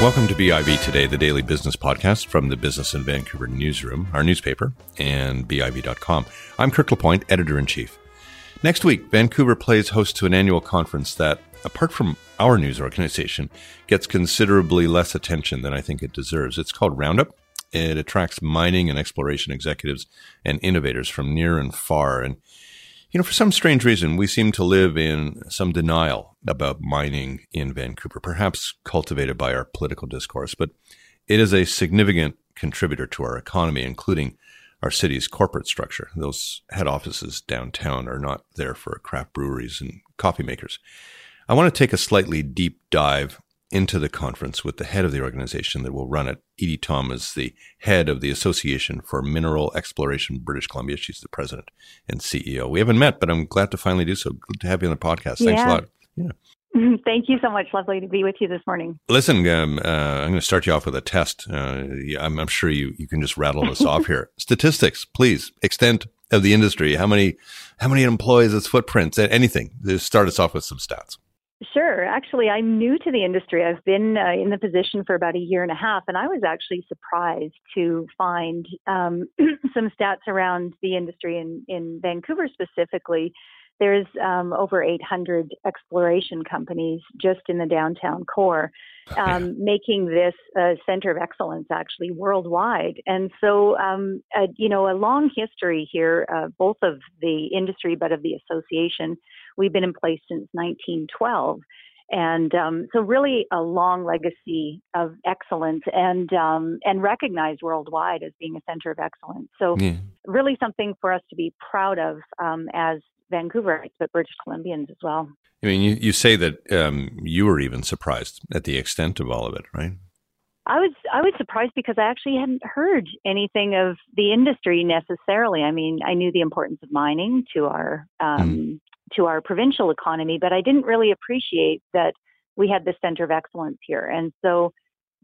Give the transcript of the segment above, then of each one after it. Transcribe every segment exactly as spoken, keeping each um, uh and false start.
Welcome to B I V Today, the daily business podcast from the Business in Vancouver newsroom, our newspaper, and B I V dot com. I'm Kirk Lapointe, editor-in-chief. Next week, Vancouver plays host to an annual conference that, apart from our news organization, gets considerably less attention than I think it deserves. It's called Roundup. It attracts mining and exploration executives and innovators from near and far. And, you know, for some strange reason, we seem to live in some denial about mining in Vancouver, perhaps cultivated by our political discourse, but it is a significant contributor to our economy, including our city's corporate structure. Those head offices downtown are not there for craft breweries and coffee makers. I want to take a slightly deep dive into the conference with the head of the organization that will run it. Edie Thomas, the head of the Association for Mineral Exploration British Columbia. She's the president and C E O. We haven't met, but I'm glad to finally do so. Good to have you on the podcast. Thanks yeah. a lot. Yeah. Thank you so much. Lovely to be with you this morning. Listen, um, uh, I'm going to start you off with a test. Uh, I'm, I'm sure you, you can just rattle this off here. Statistics, please. Extent of the industry. How many, how many employees, its footprints, anything. Just start us off with some stats. Sure. Actually, I'm new to the industry. I've been uh, in the position for about a year and a half, and I was actually surprised to find um, some stats around the industry in, in Vancouver specifically. There's um, over eight hundred exploration companies just in the downtown core, um, making this a center of excellence actually worldwide. And so, um, a, you know, a long history here, uh, both of the industry, but of the association. We've been in place since nineteen twelve. And um, so really a long legacy of excellence and um, and recognized worldwide as being a center of excellence. So yeah. really something for us to be proud of um, as Vancouverites, but British Columbians as well. I mean, you, you say that um, you were even surprised at the extent of all of it, right? I was I was surprised because I actually hadn't heard anything of the industry necessarily. I mean, I knew the importance of mining to our um, mm. to our provincial economy, but I didn't really appreciate that we had this center of excellence here. And so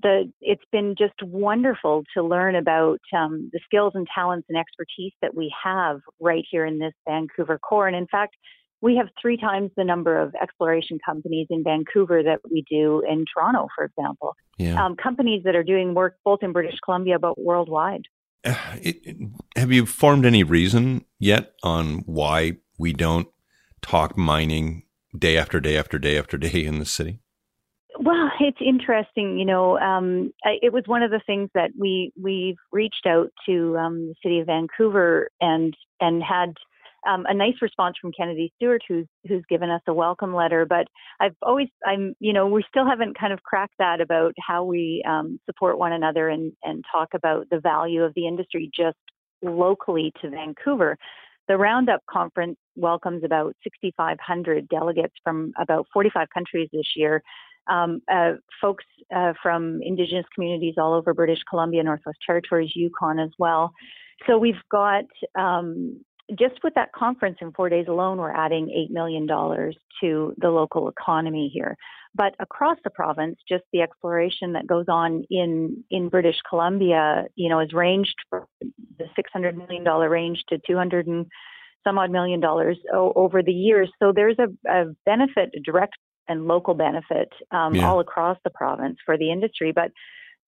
the it's been just wonderful to learn about um, the skills and talents and expertise that we have right here in this Vancouver core. And in fact, we have three times the number of exploration companies in Vancouver that we do in Toronto, for example. Yeah. Um, companies that are doing work both in British Columbia, but worldwide. Uh, it, it, have you formed any reason yet on why we don't talk mining day after day after day after day in the city? Well, it's interesting. You know, um, it was one of the things that we we've reached out to um, the city of Vancouver and and had um, a nice response from Kennedy Stewart, who's who's given us a welcome letter. But I've always, I'm, you know, we still haven't kind of cracked that about how we um, support one another and and talk about the value of the industry just locally to Vancouver. The Roundup Conference welcomes about six thousand five hundred delegates from about forty-five countries this year. Um, uh, folks uh, from Indigenous communities all over British Columbia, Northwest Territories, Yukon as well. So we've got, um, just with that conference in four days alone, we're adding eight million dollars to the local economy here. But across the province, just the exploration that goes on in, in British Columbia, you know, has ranged from the six hundred million dollars range to two hundred and some odd million dollars o- over the years. So there's a, a benefit, a direct and local benefit um, yeah. all across the province for the industry. But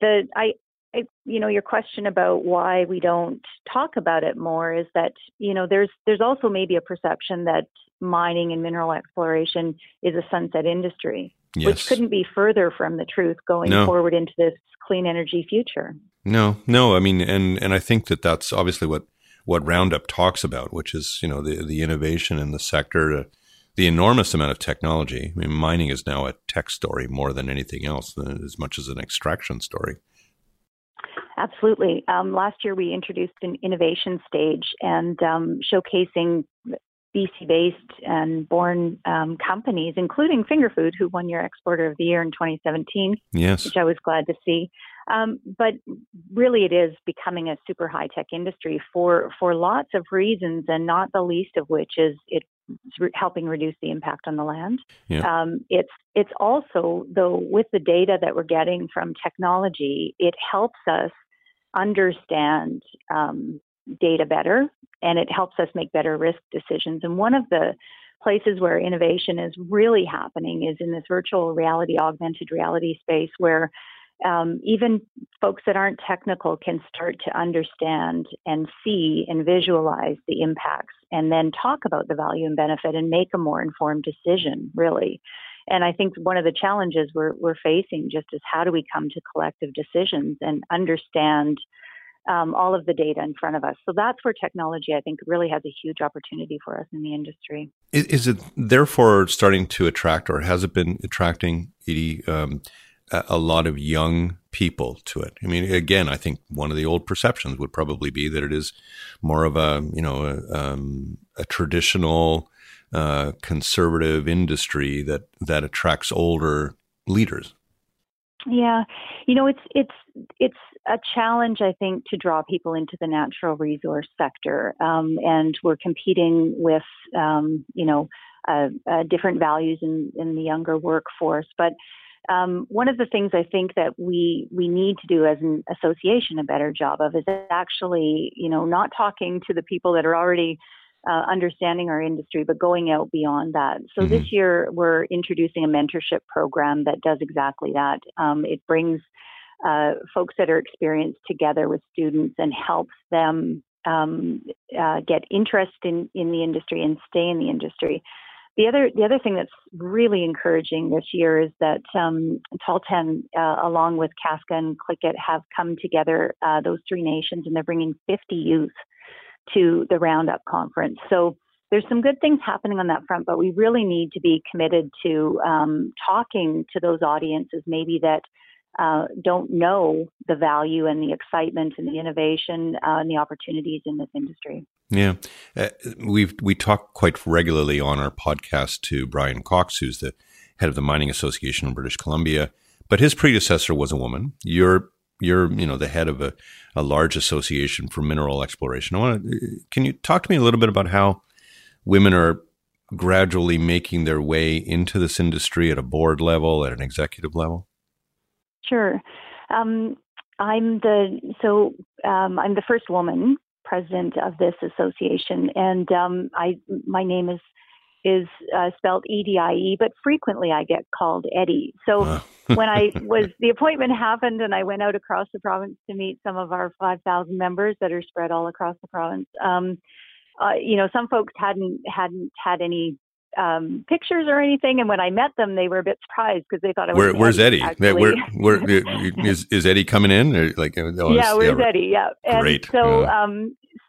the I, I, you know, your question about why we don't talk about it more is that, you know, there's there's also maybe a perception that mining and mineral exploration is a sunset industry, yes. which couldn't be further from the truth going no. forward into this clean energy future. No, no. I mean, and, and I think that that's obviously what, what Roundup talks about, which is, you know, the, the innovation in the sector, uh, the enormous amount of technology. I mean, mining is now a tech story more than anything else, as much as an extraction story. Absolutely. Um, last year, we introduced an innovation stage and um, showcasing B C-based and born um, companies, including Finger Food, who won your Exporter of the Year in twenty seventeen, yes. which I was glad to see. Um, but really, it is becoming a super high-tech industry for, for lots of reasons, and not the least of which is it helping reduce the impact on the land. Yeah. Um, it's it's also, though, with the data that we're getting from technology, it helps us understand um, data better, and it helps us make better risk decisions. And one of the places where innovation is really happening is in this virtual reality, augmented reality space, where um, even folks that aren't technical can start to understand and see and visualize the impacts, and then talk about the value and benefit and make a more informed decision, really. And I think one of the challenges we're, we're facing just is how do we come to collective decisions and understand um, all of the data in front of us. So that's where technology, I think, really has a huge opportunity for us in the industry. Is, is it therefore starting to attract, or has it been attracting, Edie, um, a, a lot of young people to it? I mean, again, I think one of the old perceptions would probably be that it is more of a, you know, a, um, a traditional Uh, conservative industry that, that attracts older leaders. Yeah, you know, it's it's it's a challenge, I think, to draw people into the natural resource sector, um, and we're competing with um, you know uh, uh, different values in, in the younger workforce. But um, one of the things I think that we we need to do as an association a better job of is actually you know not talking to the people that are already Uh, understanding our industry, but going out beyond that. So mm-hmm. this year, we're introducing a mentorship program that does exactly that. Um, it brings uh, folks that are experienced together with students and helps them um, uh, get interest in, in the industry and stay in the industry. The other the other thing that's really encouraging this year is that um, Tall Ten, uh, along with CASCA and CLICIT, have come together, uh, those three nations, and they're bringing fifty youth to the Roundup conference. So there's some good things happening on that front, but we really need to be committed to um, talking to those audiences maybe that uh, don't know the value and the excitement and the innovation uh, and the opportunities in this industry. Yeah. Uh, we've, we talk quite regularly on our podcast to Brian Cox, who's the head of the Mining Association of British Columbia, but his predecessor was a woman. You're You're, you know, the head of a, a large association for mineral exploration. I want to, can you talk to me a little bit about how women are gradually making their way into this industry at a board level, at an executive level? Sure. Um, I'm the so um, I'm the first woman president of this association, and um, I my name is. is uh, spelled E D I E, but frequently I get called Edie. So wow. when I was, the appointment happened and I went out across the province to meet some of our five thousand members that are spread all across the province. Um, uh, you know, some folks hadn't, hadn't had any um, pictures or anything. And when I met them, they were a bit surprised because they thought I was Where, Eddie, Where's Edie? Yeah, where, where, is, is Edie coming in? Or like, oh, yeah, where's yeah, Edie? Yeah. And great. So, yeah. Um,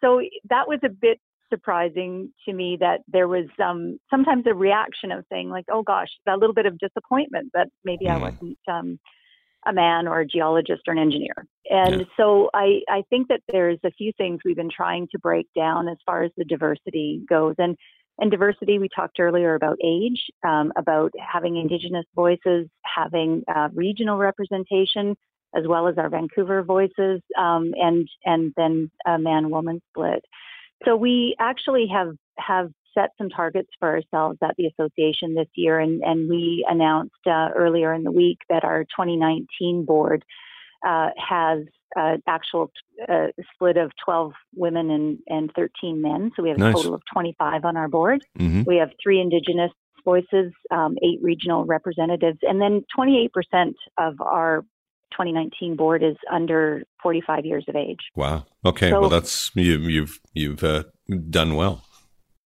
so that was a bit surprising to me that there was um, sometimes a reaction of saying like, oh gosh, a little bit of disappointment that maybe mm. I wasn't um, a man or a geologist or an engineer. And yeah. so I, I think that there's a few things we've been trying to break down as far as the diversity goes. And, and diversity, we talked earlier about age, um, about having Indigenous voices, having uh, regional representation, as well as our Vancouver voices, um, and, and then a man-woman split. So we actually have, have set some targets for ourselves at the association this year, and, and we announced uh, earlier in the week that our twenty nineteen board uh, has an actual uh, split of twelve women and, and thirteen men. So we have nice. a total of twenty-five on our board. Mm-hmm. We have three Indigenous voices, um, eight regional representatives, and then twenty-eight percent of our twenty nineteen board is under forty-five years of age. Wow. Okay. So, well, that's you, you've you've uh, done well.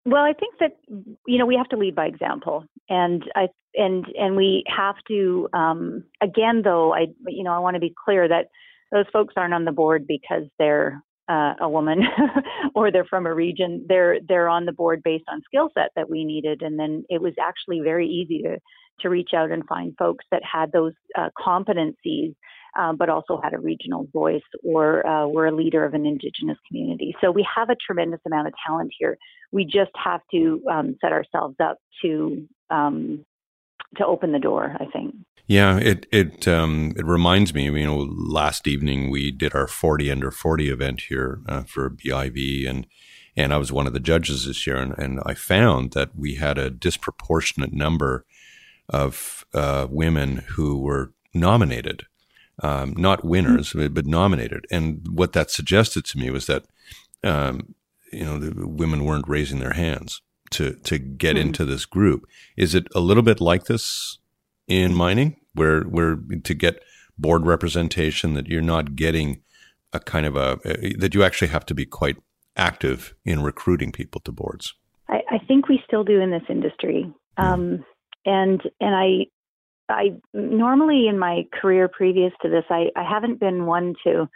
Well, I think that you know we have to lead by example, and I and and we have to um, again though I you know I want to be clear that those folks aren't on the board because they're uh, a woman or they're from a region. They're they're on the board based on skill set that we needed, and then it was actually very easy to. to reach out and find folks that had those uh, competencies, uh, but also had a regional voice or uh, were a leader of an Indigenous community. So we have a tremendous amount of talent here. We just have to um, set ourselves up to um, to open the door, I think. Yeah, it it um, it reminds me. You know, last evening we did our forty under forty event here uh, for B I V, and and I was one of the judges this year, and, and I found that we had a disproportionate number of uh, women who were nominated, um, not winners, mm-hmm. but nominated. And what that suggested to me was that, um, you know, the women weren't raising their hands to, to get mm-hmm. into this group. Is it a little bit like this in mining where, where to get board representation, that you're not getting a kind of a, that you actually have to be quite active in recruiting people to boards? I, I think we still do in this industry. Um, and and I I normally in my career previous to this, I, I haven't been one to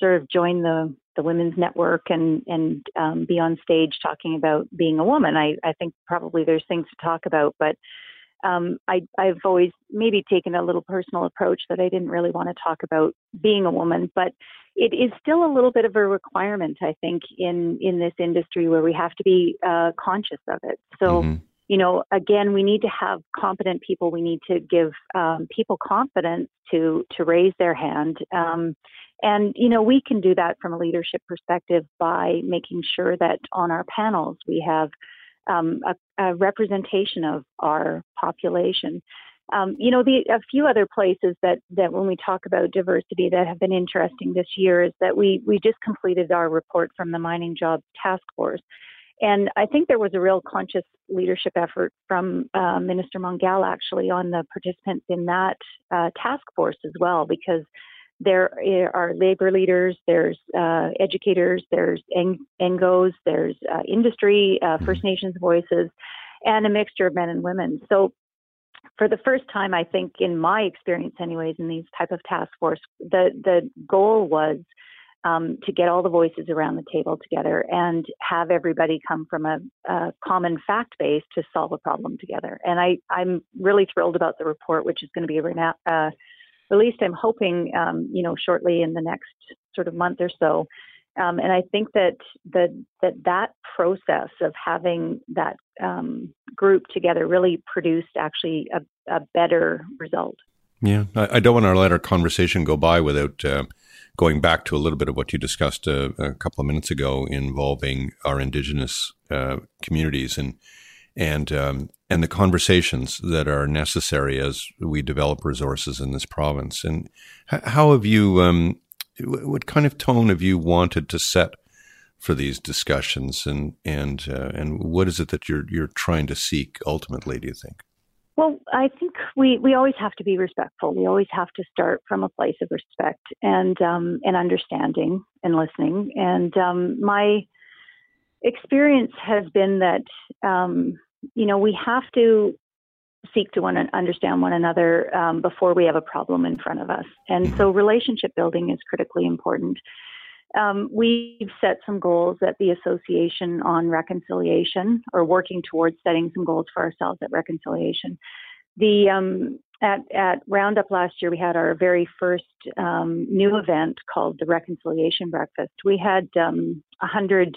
sort of join the, the women's network and, and um, be on stage talking about being a woman. I, I think probably there's things to talk about, but um, I, I've always maybe taken a little personal approach that I didn't really want to talk about being a woman, but it is still a little bit of a requirement, I think, in, in this industry where we have to be uh, conscious of it. So, mm-hmm. you know, again, we need to have competent people. We need to give um, people confidence to, to raise their hand. Um, and, you know, we can do that from a leadership perspective by making sure that on our panels we have um, a, a representation of our population. Um, you know, the, a few other places that, that when we talk about diversity that have been interesting this year is that we, we just completed our report from the Mining Jobs Task Force. And I think there was a real conscious leadership effort from uh, Minister Mongal, actually, on the participants in that uh, task force as well, because there are labor leaders, there's uh, educators, there's N G Os, there's uh, industry, uh, First Nations voices, and a mixture of men and women. So for the first time, I think, in my experience anyways, in these type of task force, the, the goal was um, to get all the voices around the table together and have everybody come from a, a common fact base to solve a problem together. And I, I'm really thrilled about the report, which is going to be rena- uh, released, I'm hoping, um, you know, shortly in the next sort of month or so. Um, and I think that the, that that process of having that um, group together really produced actually a, a better result. Yeah, I, I don't want to let our conversation go by without uh, going back to a little bit of what you discussed a, a couple of minutes ago involving our Indigenous uh, communities and and um, and the conversations that are necessary as we develop resources in this province. And how have you? Um, What kind of tone have you wanted to set for these discussions, and and uh, and what is it that you're you're trying to seek ultimately? Do you think? Well, I think we, we always have to be respectful. We always have to start from a place of respect and um, and understanding and listening. And um, my experience has been that um, you know we have to seek to one and understand one another um, before we have a problem in front of us. And so relationship building is critically important. Um, we've set some goals at the Association on Reconciliation, or working towards setting some goals for ourselves at Reconciliation. The um, at, at Roundup last year, we had our very first um, new event called the Reconciliation Breakfast. We had um, one hundred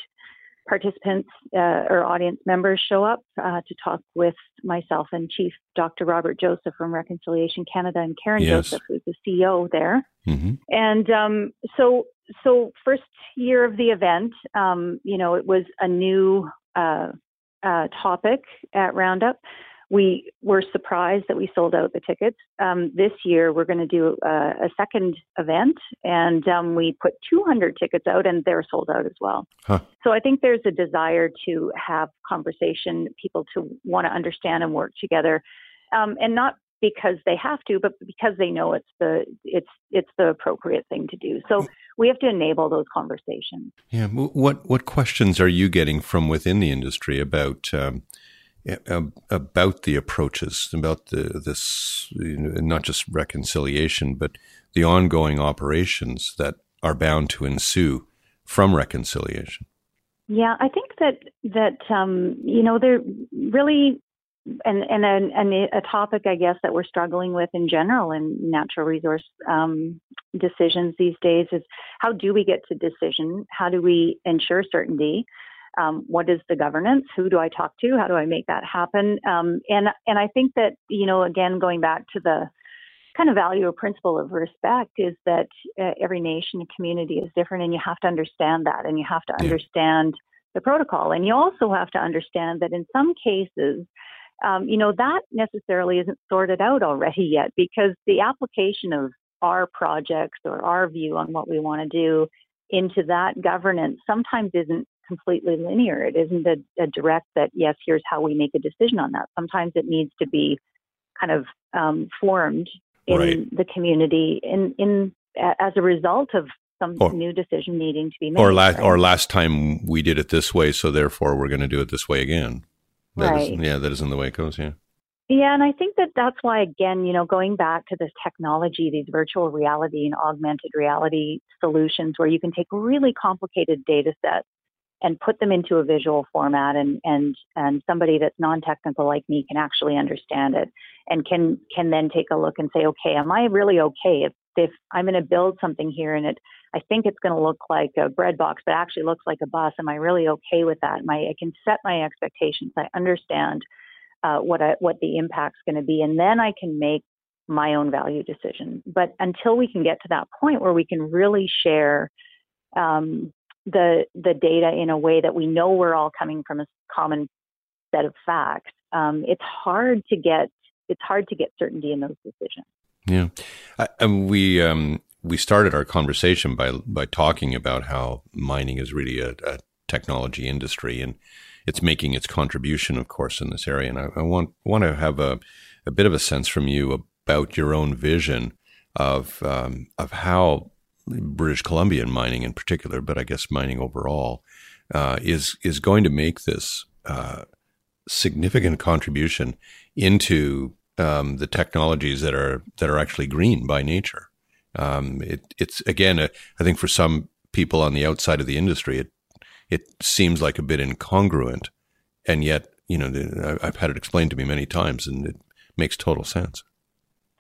participants uh, or audience members show up uh, to talk with myself and Chief Doctor Robert Joseph from Reconciliation Canada and Karen Yes Joseph, who's the C E O there. Mm-hmm. And um, so, so first year of the event, um, you know, it was a new uh, uh, topic at Roundup. We were surprised that we sold out the tickets. Um, this year, we're going to do a, a second event, and um, we put two hundred tickets out, and they're sold out as well. Huh. So I think there's a desire to have conversation, people to want to understand and work together, um, and not because they have to, but because they know it's the it's it's the appropriate thing to do. So we have to enable those conversations. Yeah. What what questions are you getting from within the industry about? Um about the approaches, about the, this, you know, not just reconciliation, but the ongoing operations that are bound to ensue from reconciliation? Yeah, I think that, that um, you know, they're really, and, and, and a topic, I guess, that we're struggling with in general in natural resource um, decisions these days is how do we get to decision? How do we ensure certainty? Um, what is the governance? Who do I talk to? How do I make that happen? Um, and and I think that, you know, again, going back to the kind of value or principle of respect is that uh, every nation and community is different, and you have to understand that, and you have to understand the protocol. And you also have to understand that in some cases, um, you know, that necessarily isn't sorted out already yet, because the application of our projects or our view on what we want to do into that governance sometimes isn't completely linear. It isn't a, a direct that, yes, here's how we make a decision on that. Sometimes it needs to be kind of um, formed in right. the community in, in as a result of some or, new decision needing to be made. Or, la- right? or last time we did it this way, so therefore we're going to do it this way again. That right. is, yeah, that isn't the way it goes, yeah. Yeah, and I think that that's why, again, you know, going back to this technology, these virtual reality and augmented reality solutions where you can take really complicated data sets and put them into a visual format, and and and somebody that's non-technical like me can actually understand it and can can then take a look and say, okay, am I really okay if, if I'm going to build something here and it, I think it's going to look like a bread box, but actually looks like a bus. Am I really okay with that? My, I can set my expectations. I understand Uh, what I, what the impact's going to be, and then I can make my own value decision. But until we can get to that point where we can really share um, the the data in a way that we know we're all coming from a common set of facts, um, it's hard to get it's hard to get certainty in those decisions. Yeah, I, and we um, we started our conversation by by talking about how mining is really a, a technology industry, and it's making its contribution, of course, in this area. And I, I want want to have a, a bit of a sense from you about your own vision of um, of how British Columbian mining in particular, but I guess mining overall, uh, is is going to make this uh, significant contribution into um, the technologies that are that are actually green by nature. Um, it, it's, again, a, I think for some people on the outside of the industry, it It seems like a bit incongruent, and yet, you know, I've had it explained to me many times, and it makes total sense.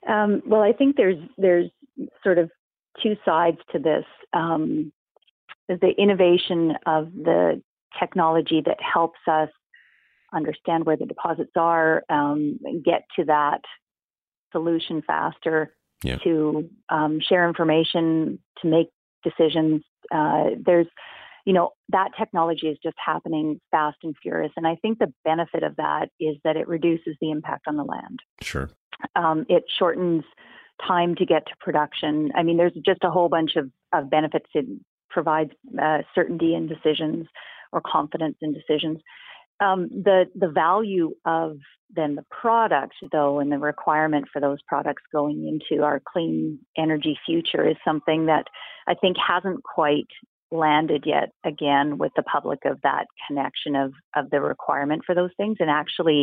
Um, well, I think there's there's sort of two sides to this: um, the innovation of the technology that helps us understand where the deposits are, um, get to that solution faster, yeah. to um, share information, to make decisions. Uh, there's You know, that technology is just happening fast and furious. And I think the benefit of that is that it reduces the impact on the land. Sure. Um, it shortens time to get to production. I mean, there's just a whole bunch of, of benefits. It provides uh, certainty in decisions or confidence in decisions. Um, the, the value of then the product, though, and the requirement for those products going into our clean energy future is something that I think hasn't quite landed yet again with the public, of that connection of of the requirement for those things, and actually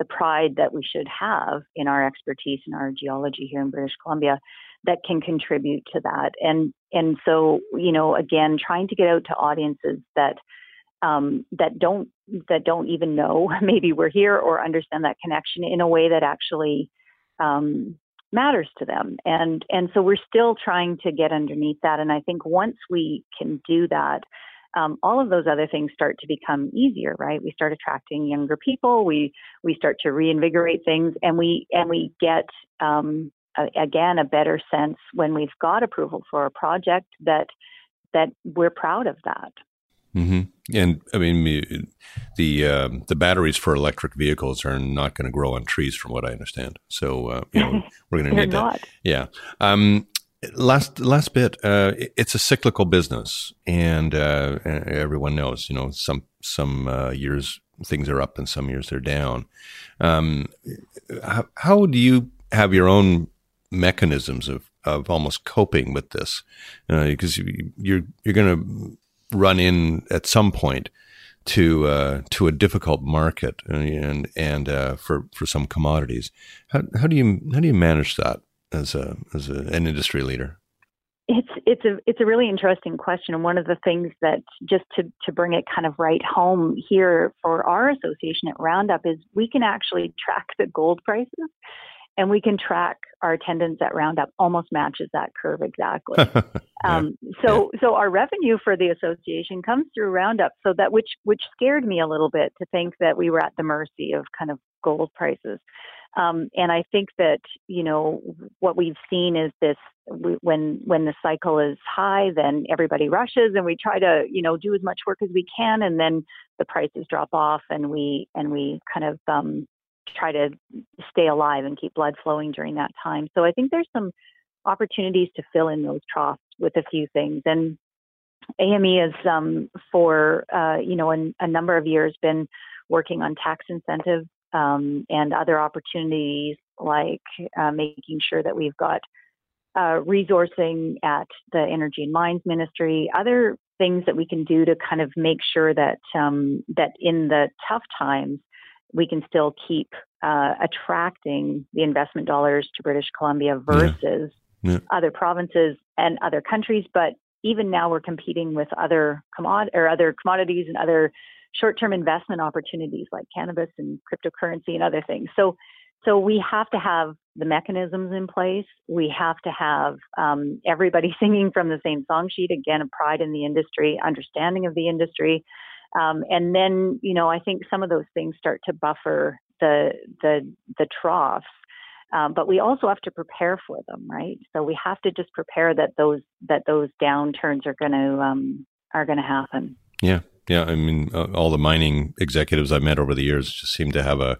the pride that we should have in our expertise in our geology here in British Columbia that can contribute to that. And and so, you know, again, trying to get out to audiences that um, that don't that don't even know maybe we're here or understand that connection in a way that actually um, matters to them. And and so we're still trying to get underneath that. And I think once we can do that, um, all of those other things start to become easier, right? We start attracting younger people. We we start to reinvigorate things, and we and we get um, a, again a better sense when we've got approval for a project that that we're proud of that. Mm-hmm. And I mean, the uh, the batteries for electric vehicles are not going to grow on trees, from what I understand. So uh, you know, we're going to need not. that. Yeah. Um, last last bit. Uh, it's a cyclical business, and uh, everyone knows. You know, some some uh, years things are up, and some years they're down. Um, how, how do you have your own mechanisms of of almost coping with this? Uh, because you, you're you're going to run in at some point to uh, to a difficult market and and uh, for for some commodities. How, how do you how do you manage that as a as a, an industry leader? It's it's a it's a really interesting question, and one of the things that just to to bring it kind of right home here for our association at Roundup is we can actually track the gold prices, and we can track our attendance at Roundup almost matches that curve exactly. um, so, so our revenue for the association comes through Roundup. So that which which scared me a little bit to think that we were at the mercy of kind of gold prices. Um, and I think that, you know, what we've seen is this: we, when when the cycle is high, then everybody rushes and we try to, you know, do as much work as we can, and then the prices drop off, and we and we kind of um, try to stay alive and keep blood flowing during that time. So I think there's some opportunities to fill in those troughs with a few things. And A M E has um, for, uh, you know, an, a number of years been working on tax incentives um, and other opportunities like uh, making sure that we've got uh, resourcing at the Energy and Mines Ministry, other things that we can do to kind of make sure that um, that in the tough times, we can still keep uh, attracting the investment dollars to British Columbia versus yeah. Yeah. other provinces and other countries. But even now we're competing with other commod- or other commodities and other short-term investment opportunities like cannabis and cryptocurrency and other things. So, so we have to have the mechanisms in place. We have to have um, everybody singing from the same song sheet, again, a pride in the industry, understanding of the industry. Um, and then, you know, I think some of those things start to buffer the the the troughs, um, but we also have to prepare for them, right? So we have to just prepare that those that those downturns are going to um, are going to happen. Yeah, yeah. I mean, uh, all the mining executives I've met over the years just seem to have a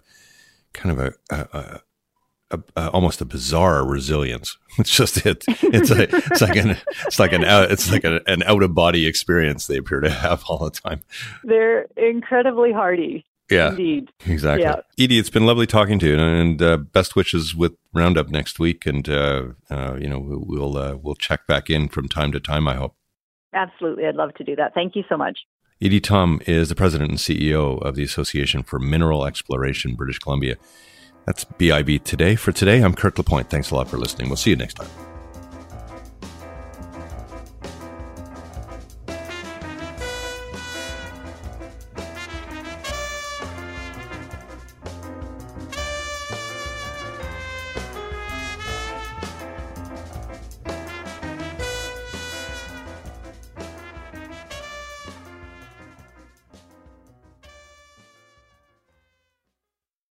kind of a, a, a, a almost a bizarre resilience. It's just it. It's like it's like an it's like an it's like a, an out of body experience they appear to have all the time. They're incredibly hardy. Yeah, indeed. Exactly. Yeah. Edie, it's been lovely talking to you, and uh, best wishes with Roundup next week. And uh, uh, you know, we'll uh, we'll check back in from time to time, I hope. Absolutely, I'd love to do that. Thank you so much. Edie Thomas is the president and C E O of the Association for Mineral Exploration, British Columbia. That's B I B today. For today, I'm Kirk Lapointe. Thanks a lot for listening. We'll see you next time.